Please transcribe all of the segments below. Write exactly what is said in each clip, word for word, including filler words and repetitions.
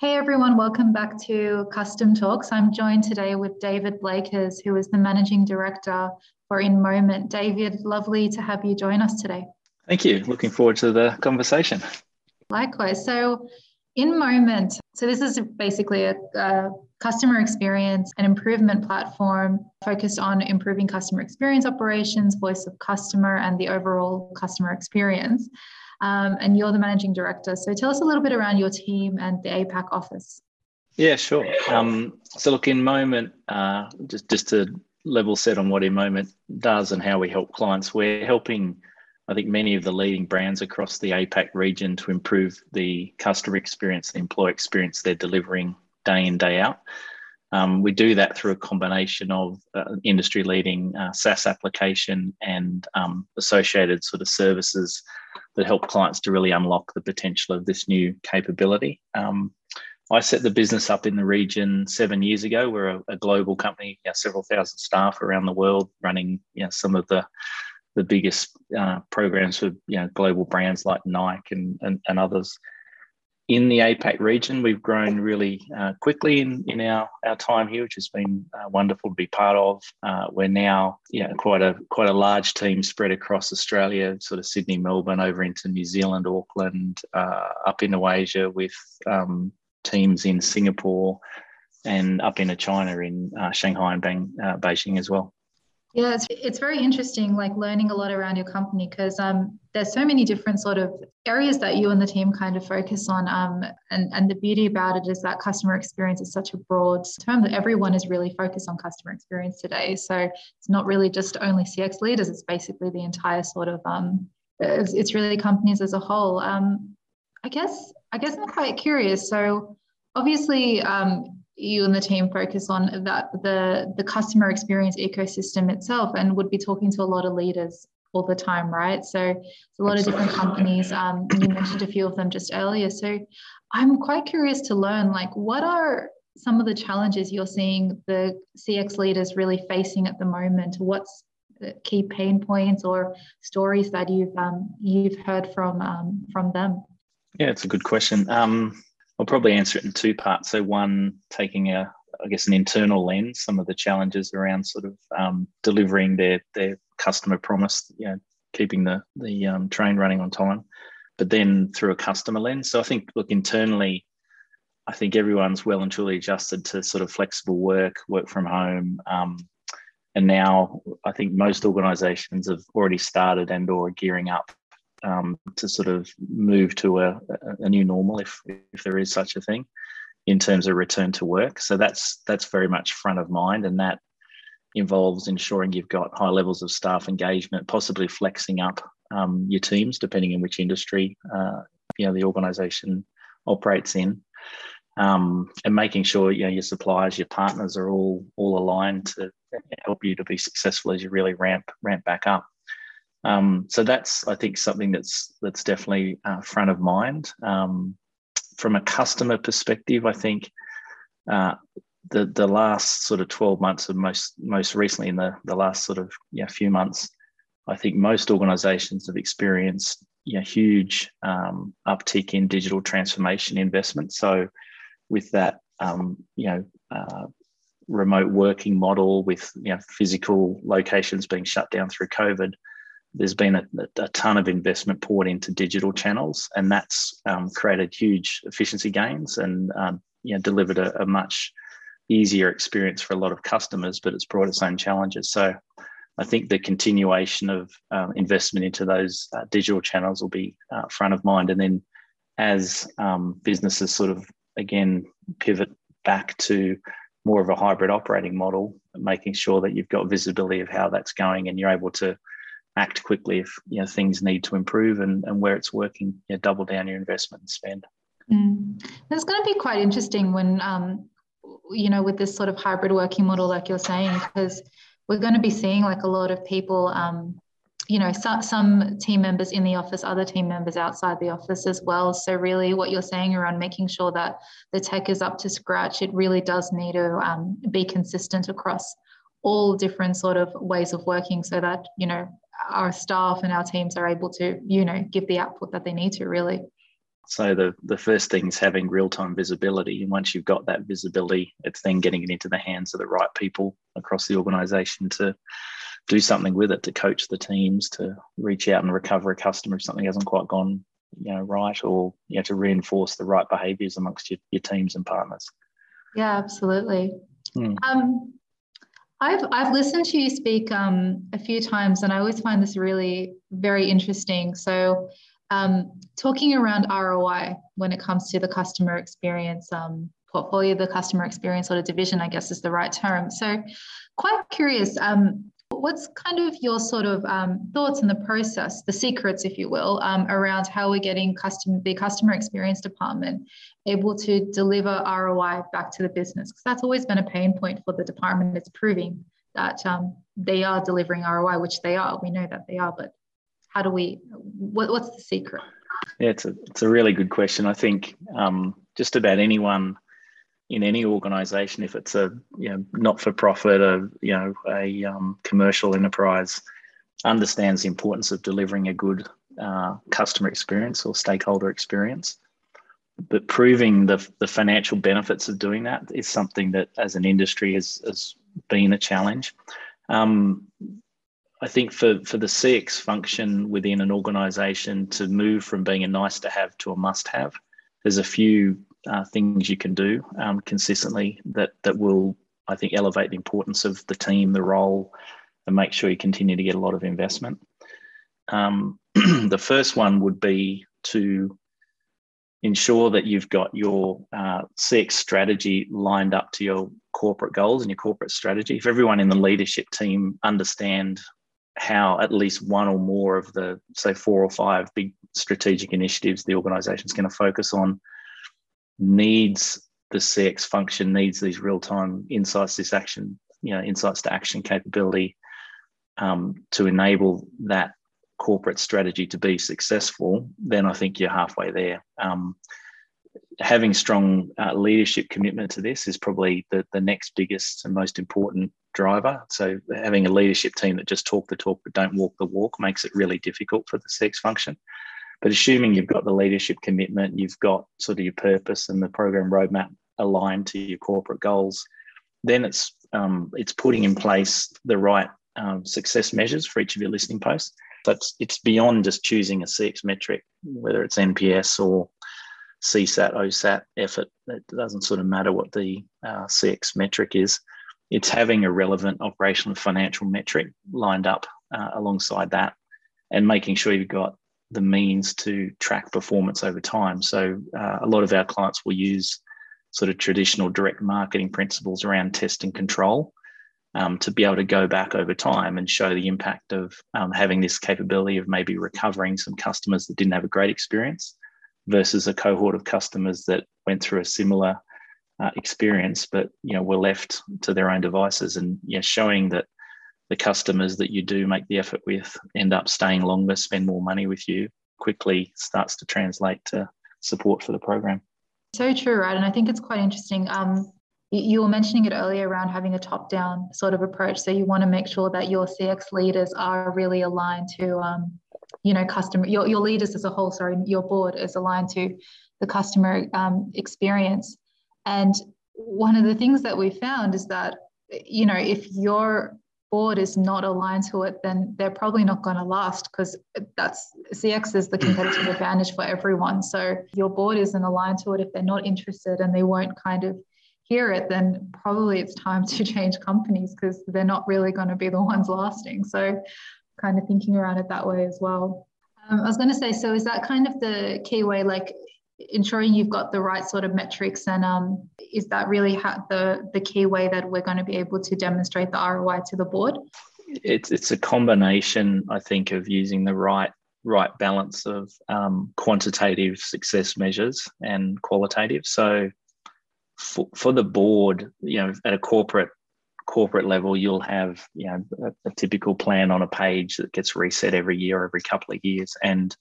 Hey everyone, welcome back to Custom Talks. I'm joined today with David Blakers, who is the Managing Director for InMoment. David, lovely to have you join us today. Thank you. Looking forward to the conversation. Likewise. So InMoment, so this is basically a, a customer experience and improvement platform focused on improving customer experience operations, voice of customer, and the overall customer experience. Um, and you're the Managing Director. So tell us a little bit around your team and the A PAC office. Yeah, sure. Um, so look, InMoment, uh, just, just to level set on what InMoment does and how we help clients, we're helping, I think, many of the leading brands across the A PAC region to improve the customer experience, the employee experience they're delivering day in, day out. Um, we do that through a combination of uh, industry-leading uh, SaaS application and um, associated sort of services that help clients to really unlock the potential of this new capability. Um, I set the business up in the region seven years ago. We're a, a global company, you know, several thousand staff around the world, running you know, some of the the biggest uh, programs for you know, global brands like Nike and, and, and others. In the A PAC region, we've grown really uh, quickly in, in our, our time here, which has been uh, wonderful to be part of. Uh, we're now yeah, quite a quite a large team spread across Australia, sort of Sydney, Melbourne, over into New Zealand, Auckland, uh, up into Asia with um, teams in Singapore and up into China in uh, Shanghai and Bang, uh, Beijing as well. Yeah, it's, it's very interesting, like learning a lot around your company, because um, there's so many different sort of areas that you and the team kind of focus on. Um, and, and the beauty about it is that customer experience is such a broad term that everyone is really focused on customer experience today. So it's not really just only C X leaders, it's basically the entire sort of, um, it's, it's really companies as a whole. Um, I guess, I guess I'm quite curious. So obviously, um, you and the team focus on that the the customer experience ecosystem itself, and would be talking to a lot of leaders all the time, right? So it's a lot of different companies. Um, you mentioned a few of them just earlier. So I'm quite curious to learn, like, what are some of the challenges you're seeing the C X leaders really facing at the moment? What's the key pain points or stories that you've um, you've heard from um, from them? Yeah, it's a good question. Um, I'll probably answer it in two parts. So one, taking a, I guess, an internal lens, some of the challenges around sort of um, delivering their their customer promise, you know, keeping the, the um, train running on time, but then through a customer lens. So I think, look, internally, I think everyone's well and truly adjusted to sort of flexible work, work from home. Um, and now I think most organisations have already started and or gearing up Um, to sort of move to a, a new normal, if if there is such a thing, in terms of return to work. So that's that's very much front of mind, and that involves ensuring you've got high levels of staff engagement, possibly flexing up um, your teams depending on which industry uh, you know the organisation operates in, um, and making sure you know your suppliers, your partners are all all aligned to help you to be successful as you really ramp ramp back up. Um, so that's, I think, something that's that's definitely uh, front of mind. Um, from a customer perspective, I think uh, the the last sort of twelve months, and most most recently in the the last sort of you know, few months, I think most organisations have experienced you know, huge um, uptick in digital transformation investment. So with that, um, you know. Uh, remote working model with you know, physical locations being shut down through COVID, there's been a, a ton of investment poured into digital channels, and that's um, created huge efficiency gains and um, you know, delivered a, a much easier experience for a lot of customers, but it's brought its own challenges. So I think the continuation of uh, investment into those uh, digital channels will be uh, front of mind. And then as um, businesses sort of, again, pivot back to more of a hybrid operating model, making sure that you've got visibility of how that's going and you're able to act quickly if you know things need to improve, and, and where it's working, you know, double down your investment and spend. Mm. That's going to be quite interesting when, um, you know, with this sort of hybrid working model, like you're saying, because we're going to be seeing like a lot of people, um, you know, some, some team members in the office, other team members outside the office as well. So really what you're saying around making sure that the tech is up to scratch, it really does need to um, be consistent across all different sort of ways of working, so that, you know, our staff and our teams are able to, you know, give the output that they need to, really. So the, the first thing is having real-time visibility. And once you've got that visibility, it's then getting it into the hands of the right people across the organisation to do something with it, to coach the teams, to reach out and recover a customer if something hasn't quite gone you know, right, or you know, to reinforce the right behaviours amongst your, your teams and partners. Yeah, absolutely. Mm. Um, I've, I've listened to you speak um, a few times, and I always find this really very interesting. So um, talking around R O I when it comes to the customer experience um, portfolio, the customer experience sort of division, I guess is the right term. So quite curious, um, what's kind of your sort of um, thoughts on the process, the secrets, if you will, um, around how we're getting custom, the customer experience department able to deliver R O I back to the business? Because that's always been a pain point for the department. It's proving that um, they are delivering R O I, which they are. We know that they are, but how do we, what, what's the secret? Yeah, it's a, it's a really good question. I think um, just about anyone in any organisation, if it's a you know, not-for-profit or you know a um, commercial enterprise, understands the importance of delivering a good uh, customer experience or stakeholder experience. But proving the, the financial benefits of doing that is something that, as an industry, has, has been a challenge. Um, I think for, for the C X function within an organisation to move from being a nice-to-have to a must-have, there's a few Uh, things you can do um, consistently that that will, I think, elevate the importance of the team, the role, and make sure you continue to get a lot of investment. Um, the first one would be to ensure that you've got your uh, C X strategy lined up to your corporate goals and your corporate strategy. If everyone in the leadership team understand how at least one or more of the, say, four or five big strategic initiatives the organisation is going to focus on, needs the C X function, needs these real-time insights, this action, you know, insights to action capability um, to enable that corporate strategy to be successful, then I think you're halfway there. Um, having strong uh, leadership commitment to this is probably the, the next biggest and most important driver. So having a leadership team that just talk the talk but don't walk the walk makes it really difficult for the C X function. But assuming you've got the leadership commitment, you've got sort of your purpose and the program roadmap aligned to your corporate goals, then it's um, it's putting in place the right um, success measures for each of your listening posts. But it's, it's beyond just choosing a C X metric, whether it's N P S or C SAT, O SAT, effort. It doesn't sort of matter what the uh, C X metric is. It's having a relevant operational and financial metric lined up uh, alongside that and making sure you've got the means to track performance over time. So uh, a lot of our clients will use sort of traditional direct marketing principles around test and control um, to be able to go back over time and show the impact of um, having this capability of maybe recovering some customers that didn't have a great experience versus a cohort of customers that went through a similar uh, experience, but you know were left to their own devices, and you know, showing that the customers that you do make the effort with end up staying longer, spend more money with you, quickly starts to translate to support for the program. So true, right? And I think it's quite interesting. Um, you were mentioning it earlier around having a top-down sort of approach. So you want to make sure that your C X leaders are really aligned to, um, you know, customer, your, your leaders as a whole, sorry, your board is aligned to the customer um, experience. And one of the things that we found is that, you know, if you're board is not aligned to it, then they're probably not going to last, because that's C X is the competitive advantage for everyone. So your board isn't aligned to it. If they're not interested and they won't kind of hear it, then probably it's time to change companies, because they're not really going to be the ones lasting. So kind of thinking around it that way as well. Um, I was going to say, so is that kind of the key way, like ensuring you've got the right sort of metrics, and um, is that really ha- the, the key way that we're going to be able to demonstrate the R O I to the board? It's it's a combination, I think, of using the right right balance of um, quantitative success measures and qualitative. So for, for the board, you know, at a corporate corporate level, you'll have you know a, a typical plan on a page that gets reset every year, every couple of years, and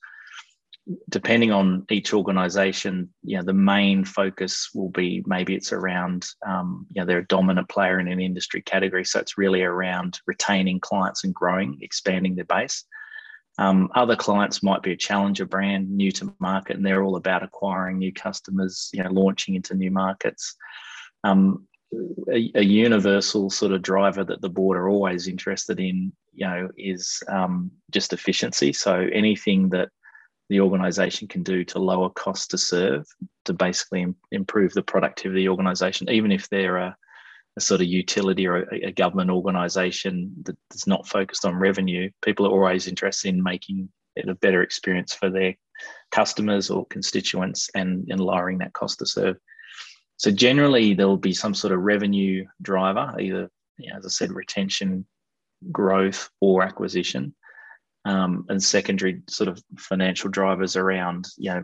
depending on each organisation, you know, the main focus will be maybe it's around, um, you know, they're a dominant player in an industry category. So it's really around retaining clients and growing, expanding their base. Um, other clients might be a challenger brand, new to market, and they're all about acquiring new customers, you know, launching into new markets. Um, a, a universal sort of driver that the board are always interested in, you know, is um, just efficiency. So anything that the organisation can do to lower cost to serve, to basically im- improve the productivity of the organisation, even if they're a, a sort of utility or a, a government organisation that's not focused on revenue, people are always interested in making it a better experience for their customers or constituents and, and lowering that cost to serve. So generally there'll be some sort of revenue driver, either, you know, as I said, retention, growth or acquisition. Um, and secondary sort of financial drivers around, you know,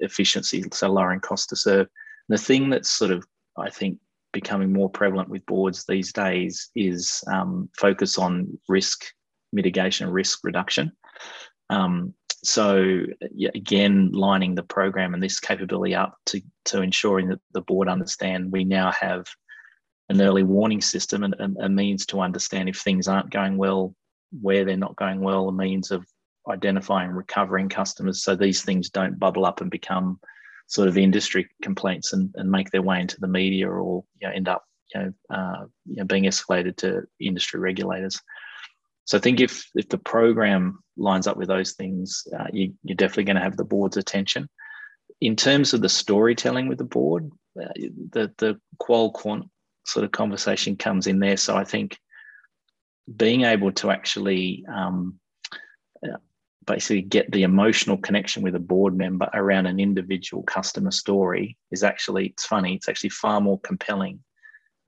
efficiency, so lowering cost to serve. The thing that's sort of, I think, becoming more prevalent with boards these days is um, focus on risk mitigation, risk reduction. Um, so again, lining the program and this capability up to, to ensuring that the board understand we now have an early warning system and, and a means to understand if things aren't going well, where they're not going well, a means of identifying and recovering customers so these things don't bubble up and become sort of industry complaints and, and make their way into the media or, you know, end up, you know, uh, you know, being escalated to industry regulators. So I think if if the program lines up with those things, uh, you, you're definitely going to have the board's attention. In terms of the storytelling with the board, uh, the, the qual quant sort of conversation comes in there. So I think being able to actually um, basically get the emotional connection with a board member around an individual customer story is actually, it's funny, it's actually far more compelling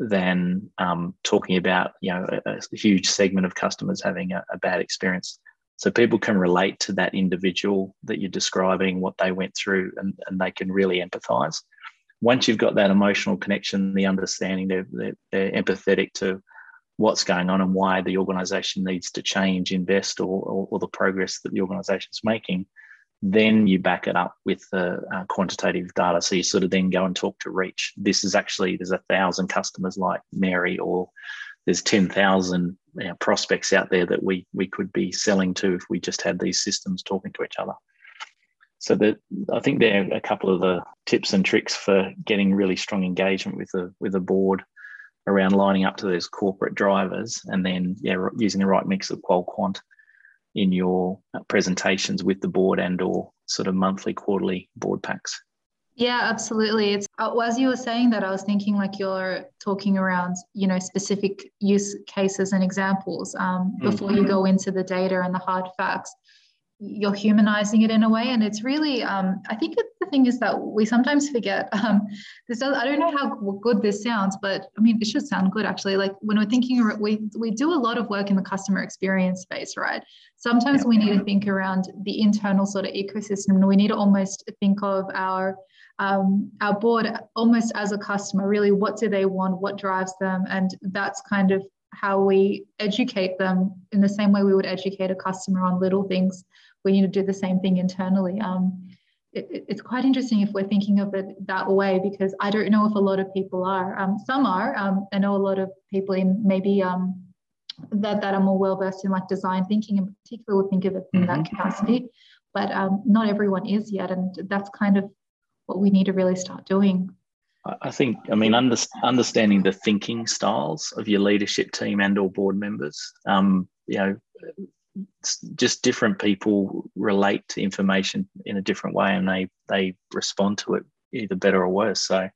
than um, talking about, you know, a, a huge segment of customers having a, a bad experience. So people can relate to that individual that you're describing, what they went through, and, and they can really empathise. Once you've got that emotional connection, the understanding, they're, they're, they're empathetic to what's going on and why the organisation needs to change, invest, or, or, or the progress that the organisation's making, then you back it up with the uh, quantitative data. So you sort of then go and talk to reach. This is actually, there's a thousand customers like Mary, or there's ten thousand, you know, prospects out there that we we could be selling to if we just had these systems talking to each other. So that, I think there are a couple of the tips and tricks for getting really strong engagement with the with the board around lining up to those corporate drivers, and then, yeah, using the right mix of qual quant in your presentations with the board and or sort of monthly, quarterly board packs. Yeah, absolutely. It's, as you were saying that, I was thinking like you're talking around, you know, specific use cases and examples um, before mm-hmm. you go into the data and the hard facts. You're humanizing it in a way, and it's really um I think the thing is that we sometimes forget um this does, I don't know how good this sounds, but I mean it should sound good actually, like when we're thinking, we we do a lot of work in the customer experience space, right? Sometimes we need to think around the internal sort of ecosystem, and we need to almost think of our um our board almost as a customer. Really, what do they want, what drives them? And that's kind of how we educate them in the same way we would educate a customer on little things. We need to do the same thing internally. Um, it, it's quite interesting if we're thinking of it that way, because I don't know if a lot of people are. Um, some are. Um, I know a lot of people in maybe um, that, that are more well-versed in like design thinking in particular would think of it in mm-hmm. that capacity, but um, not everyone is yet. And that's kind of what we need to really start doing. I think, I mean, under, understanding the thinking styles of your leadership team and or board members, um, you know, just different people relate to information in a different way, and they, they respond to it either better or worse. So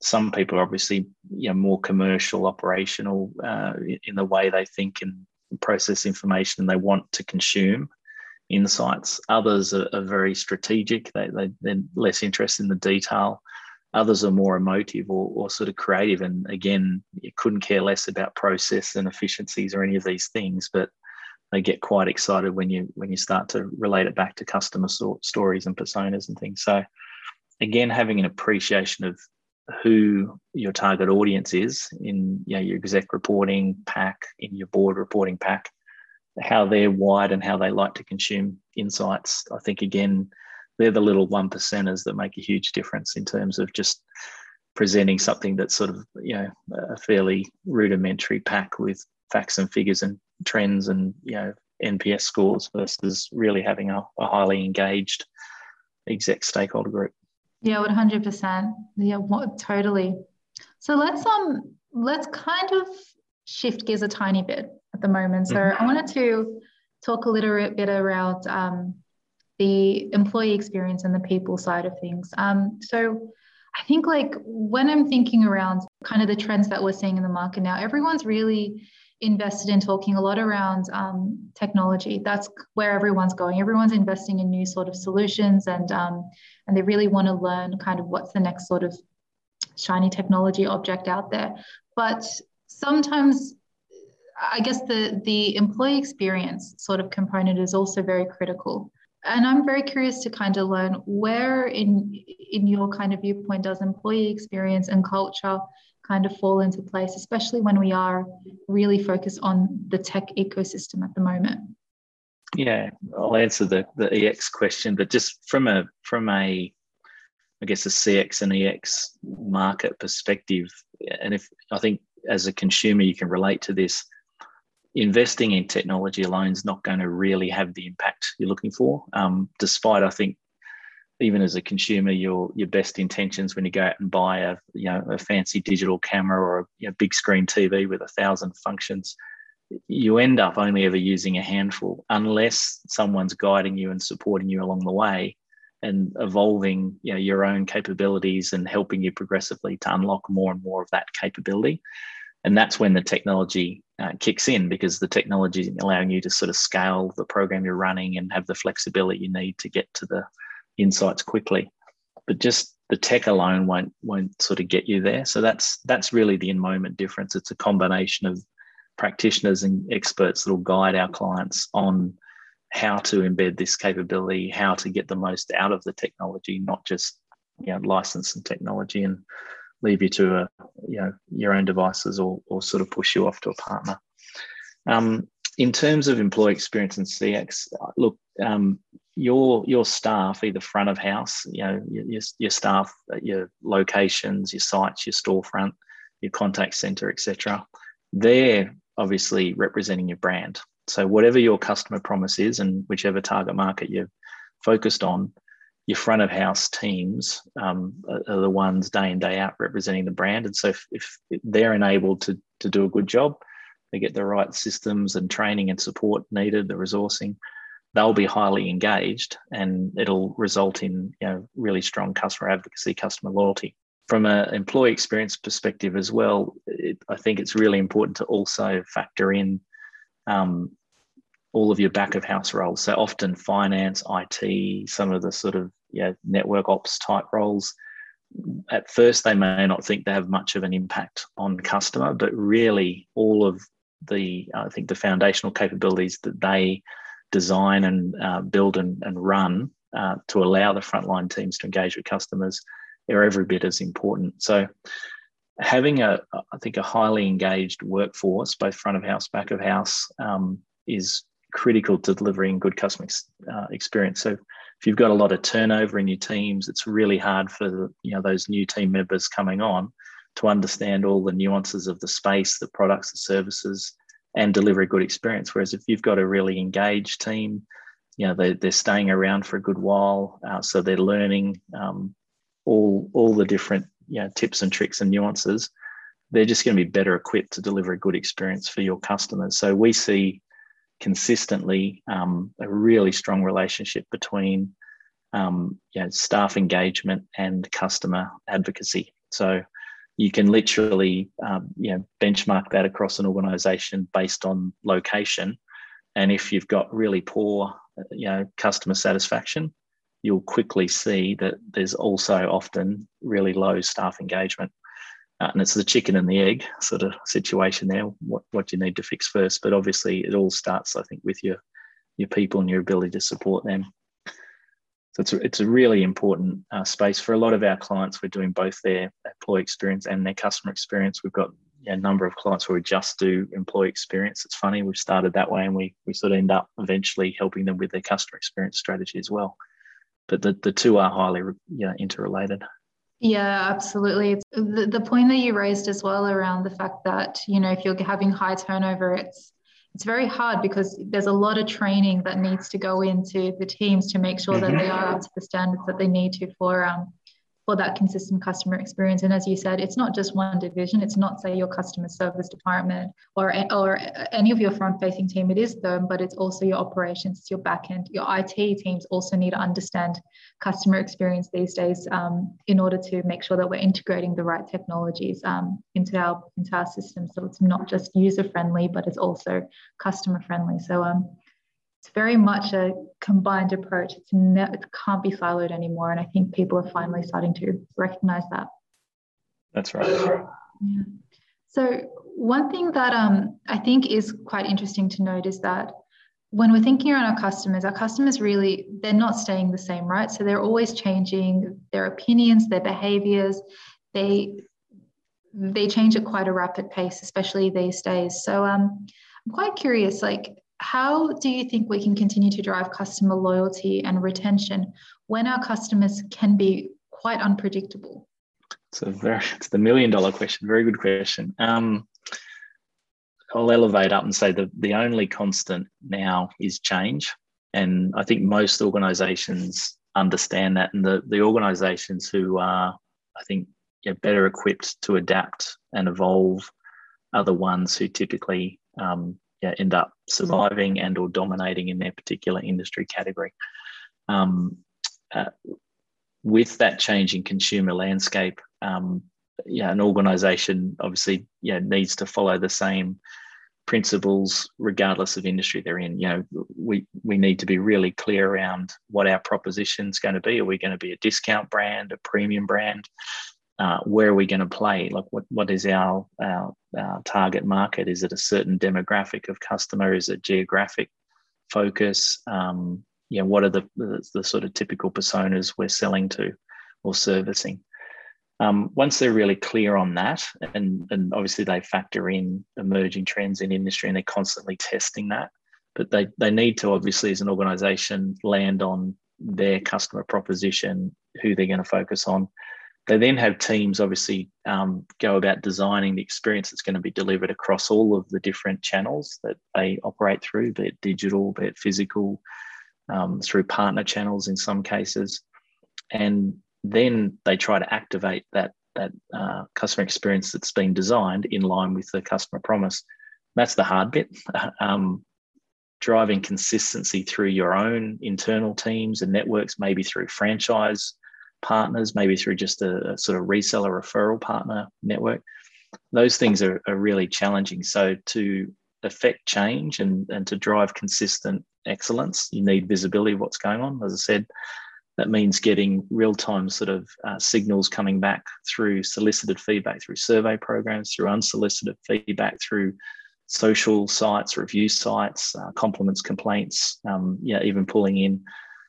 some people are obviously, you know, more commercial, operational uh, in the way they think and process information, and they want to consume insights. Others are, are very strategic. They, they, they're less interested in the detail. Others are more emotive or, or sort of creative. And again, you couldn't care less about process and efficiencies or any of these things, but they get quite excited when you when you start to relate it back to customer so- stories and personas and things. So again, having an appreciation of who your target audience is in, you know, your exec reporting pack, in your board reporting pack, how they're wired and how they like to consume insights. I think, again, they're the little one percenters that make a huge difference in terms of just presenting something that's sort of, you know, a fairly rudimentary pack with facts and figures and trends and, you know, N P S scores versus really having a, a highly engaged exec stakeholder group. Yeah, one hundred percent. Yeah, what, totally. So let's um let's kind of shift gears a tiny bit at the moment. So mm-hmm. I wanted to talk a little bit around um, the employee experience and the people side of things. Um, so I think like when I'm thinking around kind of the trends that we're seeing in the market now, everyone's really invested in talking a lot around um, technology. That's where everyone's going. Everyone's investing in new sort of solutions, and um, and they really want to learn kind of what's the next sort of shiny technology object out there. But sometimes I guess the the employee experience sort of component is also very critical. And I'm very curious to kind of learn where in in your kind of viewpoint does employee experience and culture kind of fall into place, especially when we are really focused on the tech ecosystem at the moment? Yeah, I'll answer the, the E X question, but just from a, from a, I guess, a C X and E X market perspective, and if I think as a consumer you can relate to this, investing in technology alone is not going to really have the impact you're looking for, um, despite, I think, even as a consumer, your your best intentions when you go out and buy a you know a fancy digital camera or a you know, big screen T V with a thousand functions, you end up only ever using a handful unless someone's guiding you and supporting you along the way and evolving you know, your own capabilities and helping you progressively to unlock more and more of that capability. And that's when the technology uh, kicks in, because the technology is allowing you to sort of scale the program you're running and have the flexibility you need to get to the insights quickly. But just the tech alone won't won't sort of get you there. So that's that's really the in-moment difference. It's a combination of practitioners and experts that will guide our clients on how to embed this capability, how to get the most out of the technology, not just you know license and technology and leave you to a you know your own devices or or sort of push you off to a partner. Um, in terms of employee experience and C X, look, um, your your staff, either front of house, you know, your, your staff, your locations, your sites, your storefront, your contact center, et cetera, they're obviously representing your brand. So whatever your customer promise is and whichever target market you're focused on, your front of house teams um, are the ones day in, day out representing the brand. And so if, if they're enabled to, to do a good job, they get the right systems and training and support needed, the resourcing, they'll be highly engaged, and it'll result in you know, really strong customer advocacy, customer loyalty. From an employee experience perspective as well, it, I think it's really important to also factor in um, all of your back of house roles. So often finance, I T, some of the sort of you know, network ops type roles, at first they may not think they have much of an impact on customer, but really all of the, I think the foundational capabilities that they design and uh, build and, and run uh, to allow the frontline teams to engage with customers are every bit as important. So having a, I think, a highly engaged workforce, both front of house, back of house, um, is critical to delivering good customer ex- uh, experience. So if you've got a lot of turnover in your teams, it's really hard for the, you know those new team members coming on to understand all the nuances of the space, the products, the services, and deliver a good experience. Whereas if you've got a really engaged team, you know, they, they're staying around for a good while. Uh, so they're learning um, all, all the different you know, tips and tricks and nuances. They're just going to be better equipped to deliver a good experience for your customers. So we see consistently um, a really strong relationship between um, you know, staff engagement and customer advocacy. So you can literally um, you know, benchmark that across an organisation based on location. And if you've got really poor you know, customer satisfaction, you'll quickly see that there's also often really low staff engagement. Uh, and it's the chicken and the egg sort of situation there, what, what you need to fix first. But obviously it all starts, I think, with your, your people and your ability to support them. So it's a, it's a really important uh, space for a lot of our clients. We're doing both their employee experience and their customer experience. We've got you know, a number of clients where we just do employee experience. It's funny, we've started that way, and we we sort of end up eventually helping them with their customer experience strategy as well. But the, the two are highly you know, interrelated. Yeah, absolutely. It's the, the point that you raised as well around the fact that, you know, if you're having high turnover, it's it's very hard because there's a lot of training that needs to go into the teams to make sure mm-hmm. that they are up to the standards that they need to for um for that consistent customer experience. And as you said, it's not just one division. It's not, say, your customer service department or, or any of your front-facing team. It is them, but it's also your operations, it's your back-end. Your I T teams also need to understand customer experience these days um, in order to make sure that we're integrating the right technologies um, into our into our system. So it's not just user-friendly, but it's also customer-friendly. So um, it's very much a combined approach. It's ne- it can't be siloed anymore. And I think people are finally starting to recognize that. That's right. Yeah. So one thing that um, I think is quite interesting to note is that when we're thinking around our customers, our customers really, they're not staying the same, right? So they're always changing their opinions, their behaviors. They, they change at quite a rapid pace, especially these days. So um, I'm quite curious, like, how do you think we can continue to drive customer loyalty and retention when our customers can be quite unpredictable? It's a very, it's the million dollar question. Very good question. Um, I'll elevate up and say the, the only constant now is change. And I think most organizations understand that. And the, the organizations who are, I think, yeah, better equipped to adapt and evolve are the ones who typically um, yeah, end up surviving and or dominating in their particular industry category. Um, uh, with that changing consumer landscape, um, yeah, an organisation obviously yeah, needs to follow the same principles regardless of industry they're in. You know, we, we need to be really clear around what our proposition is going to be. Are we going to be a discount brand, a premium brand? Uh, where are we going to play? Like, what, what is our, our our target market? Is it a certain demographic of customer? Is it geographic focus? Um, you know, what are the, the the sort of typical personas we're selling to or servicing? Um, once they're really clear on that, and and obviously they factor in emerging trends in industry, and they're constantly testing that. But they they need to obviously, as an organisation, land on their customer proposition, who they're going to focus on. They then have teams obviously um, go about designing the experience that's going to be delivered across all of the different channels that they operate through, be it digital, be it physical, um, through partner channels in some cases. And then they try to activate that, that uh, customer experience that's been designed in line with the customer promise. That's the hard bit. um, driving consistency through your own internal teams and networks, maybe through franchise partners, maybe through just a, a sort of reseller referral partner network. Those things are, are really challenging. So to affect change and, and to drive consistent excellence, you need visibility of what's going on. As I said, that means getting real-time sort of uh, signals coming back through solicited feedback, through survey programs, through unsolicited feedback, through social sites, review sites, uh, compliments, complaints, um, yeah, even pulling in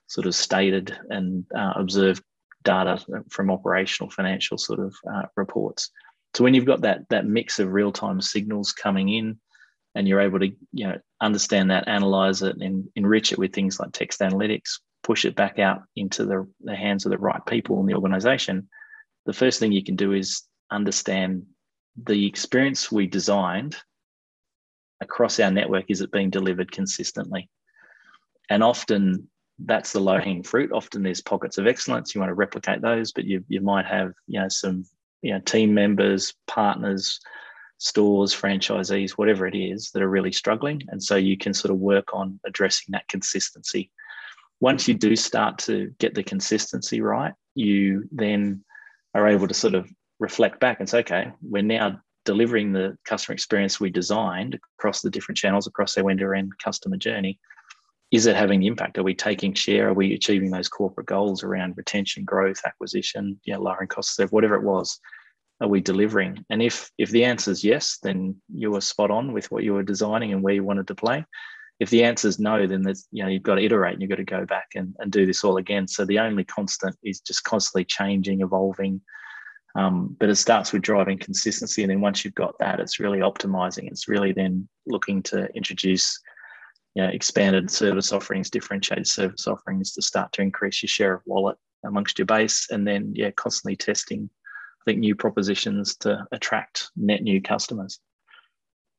sort of stated and uh, observed data from operational financial sort of uh, reports. So when you've got that that mix of real-time signals coming in and you're able to, you know, understand that, analyze it and enrich it with things like text analytics, push it back out into the, the hands of the right people in the organization, the first thing you can do is understand the experience we designed across our network, is it being delivered consistently? And often that's the low-hanging fruit. Often there's pockets of excellence. You want to replicate those, but you you might have, you know, some, you know, team members, partners, stores, franchisees, whatever it is, that are really struggling. And so you can sort of work on addressing that consistency. Once you do start to get the consistency right, you then are able to sort of reflect back and say, okay, we're now delivering the customer experience we designed across the different channels, across their end-to-end customer journey. Is it having the impact? Are we taking share? Are we achieving those corporate goals around retention, growth, acquisition, you know, lowering costs of serve, whatever it was? Are we delivering? And if if the answer is yes, then you were spot on with what you were designing and where you wanted to play. If the answer is no, then there's, you know, you've got to iterate and you've got to go back and, and do this all again. So the only constant is just constantly changing, evolving. Um, but it starts with driving consistency. And then once you've got that, it's really optimizing. It's really then looking to introduce, you know, expanded service offerings, differentiated service offerings to start to increase your share of wallet amongst your base. And then, yeah, constantly testing, I think, new propositions to attract net new customers.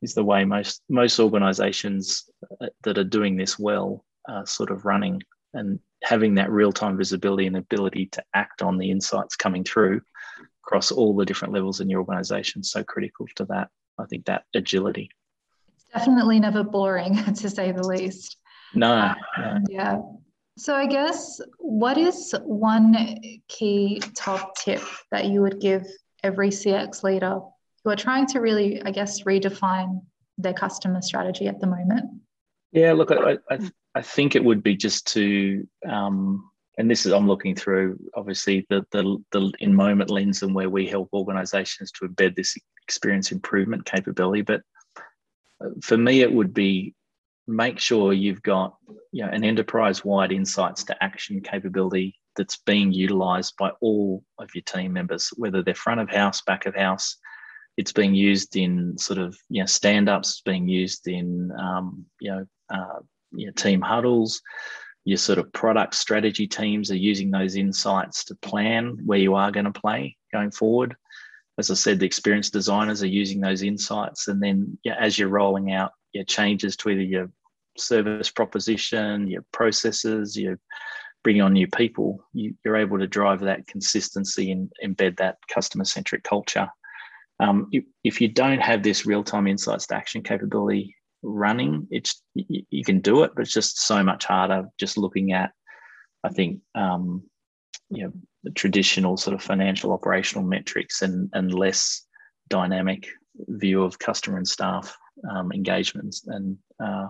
is the way most most organizations that are doing this well are sort of running, and having that real-time visibility and ability to act on the insights coming through across all the different levels in your organization is so critical to that. I think that agility. It's definitely never boring, to say the least. No. no. Yeah. So I guess, what is one key top tip that you would give every C X leader who are trying to really, I guess, redefine their customer strategy at the moment? Yeah, look, I, I, I think it would be just to, um, and this is, I'm looking through, obviously, the, the, the InMoment lens and where we help organisations to embed this experience improvement capability. But for me, it would be, make sure you've got, you know, an enterprise-wide insights to action capability that's being utilised by all of your team members, whether they're front of house, back of house. It's being used in sort of, you know, stand-ups. It's being used in, um, you know, uh, you know, team huddles. Your sort of product strategy teams are using those insights to plan where you are going to play going forward. As I said, the experience designers are using those insights, and then, yeah, as you're rolling out your changes to either your service proposition, your processes, you bring on new people, you, you're able to drive that consistency and embed that customer-centric culture. Um, if, if you don't have this real-time insights to action capability running, it's, you, you can do it, but it's just so much harder just looking at, I think, um, you know, the traditional sort of financial operational metrics and, and less dynamic view of customer and staff um, engagements and uh,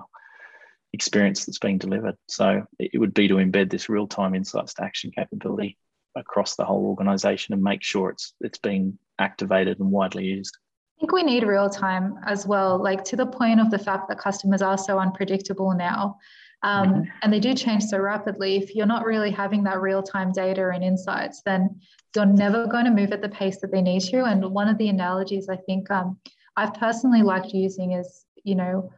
experience that's being delivered. So it would be to embed this real-time insights to action capability across the whole organisation and make sure it's it's being activated and widely used. I think we need real time as well, like to the point of the fact that customers are so unpredictable now, um, mm-hmm. and they do change so rapidly. If you're not really having that real time data and insights, then you're never going to move at the pace that they need to. And one of the analogies I think um, I've personally liked using is, you know,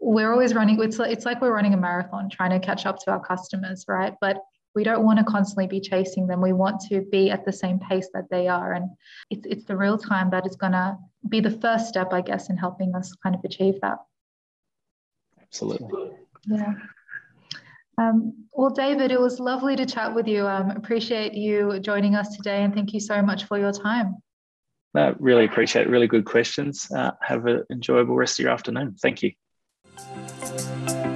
we're always running, it's like, it's like we're running a marathon trying to catch up to our customers, right? But we don't want to constantly be chasing them. We want to be at the same pace that they are. And it's, it's the real time that is going to be the first step, I guess, in helping us kind of achieve that. Absolutely. Yeah. Um, well, David, it was lovely to chat with you. Um, appreciate you joining us today, and thank you so much for your time. No, really appreciate it. Really good questions. Uh, have an enjoyable rest of your afternoon. Thank you.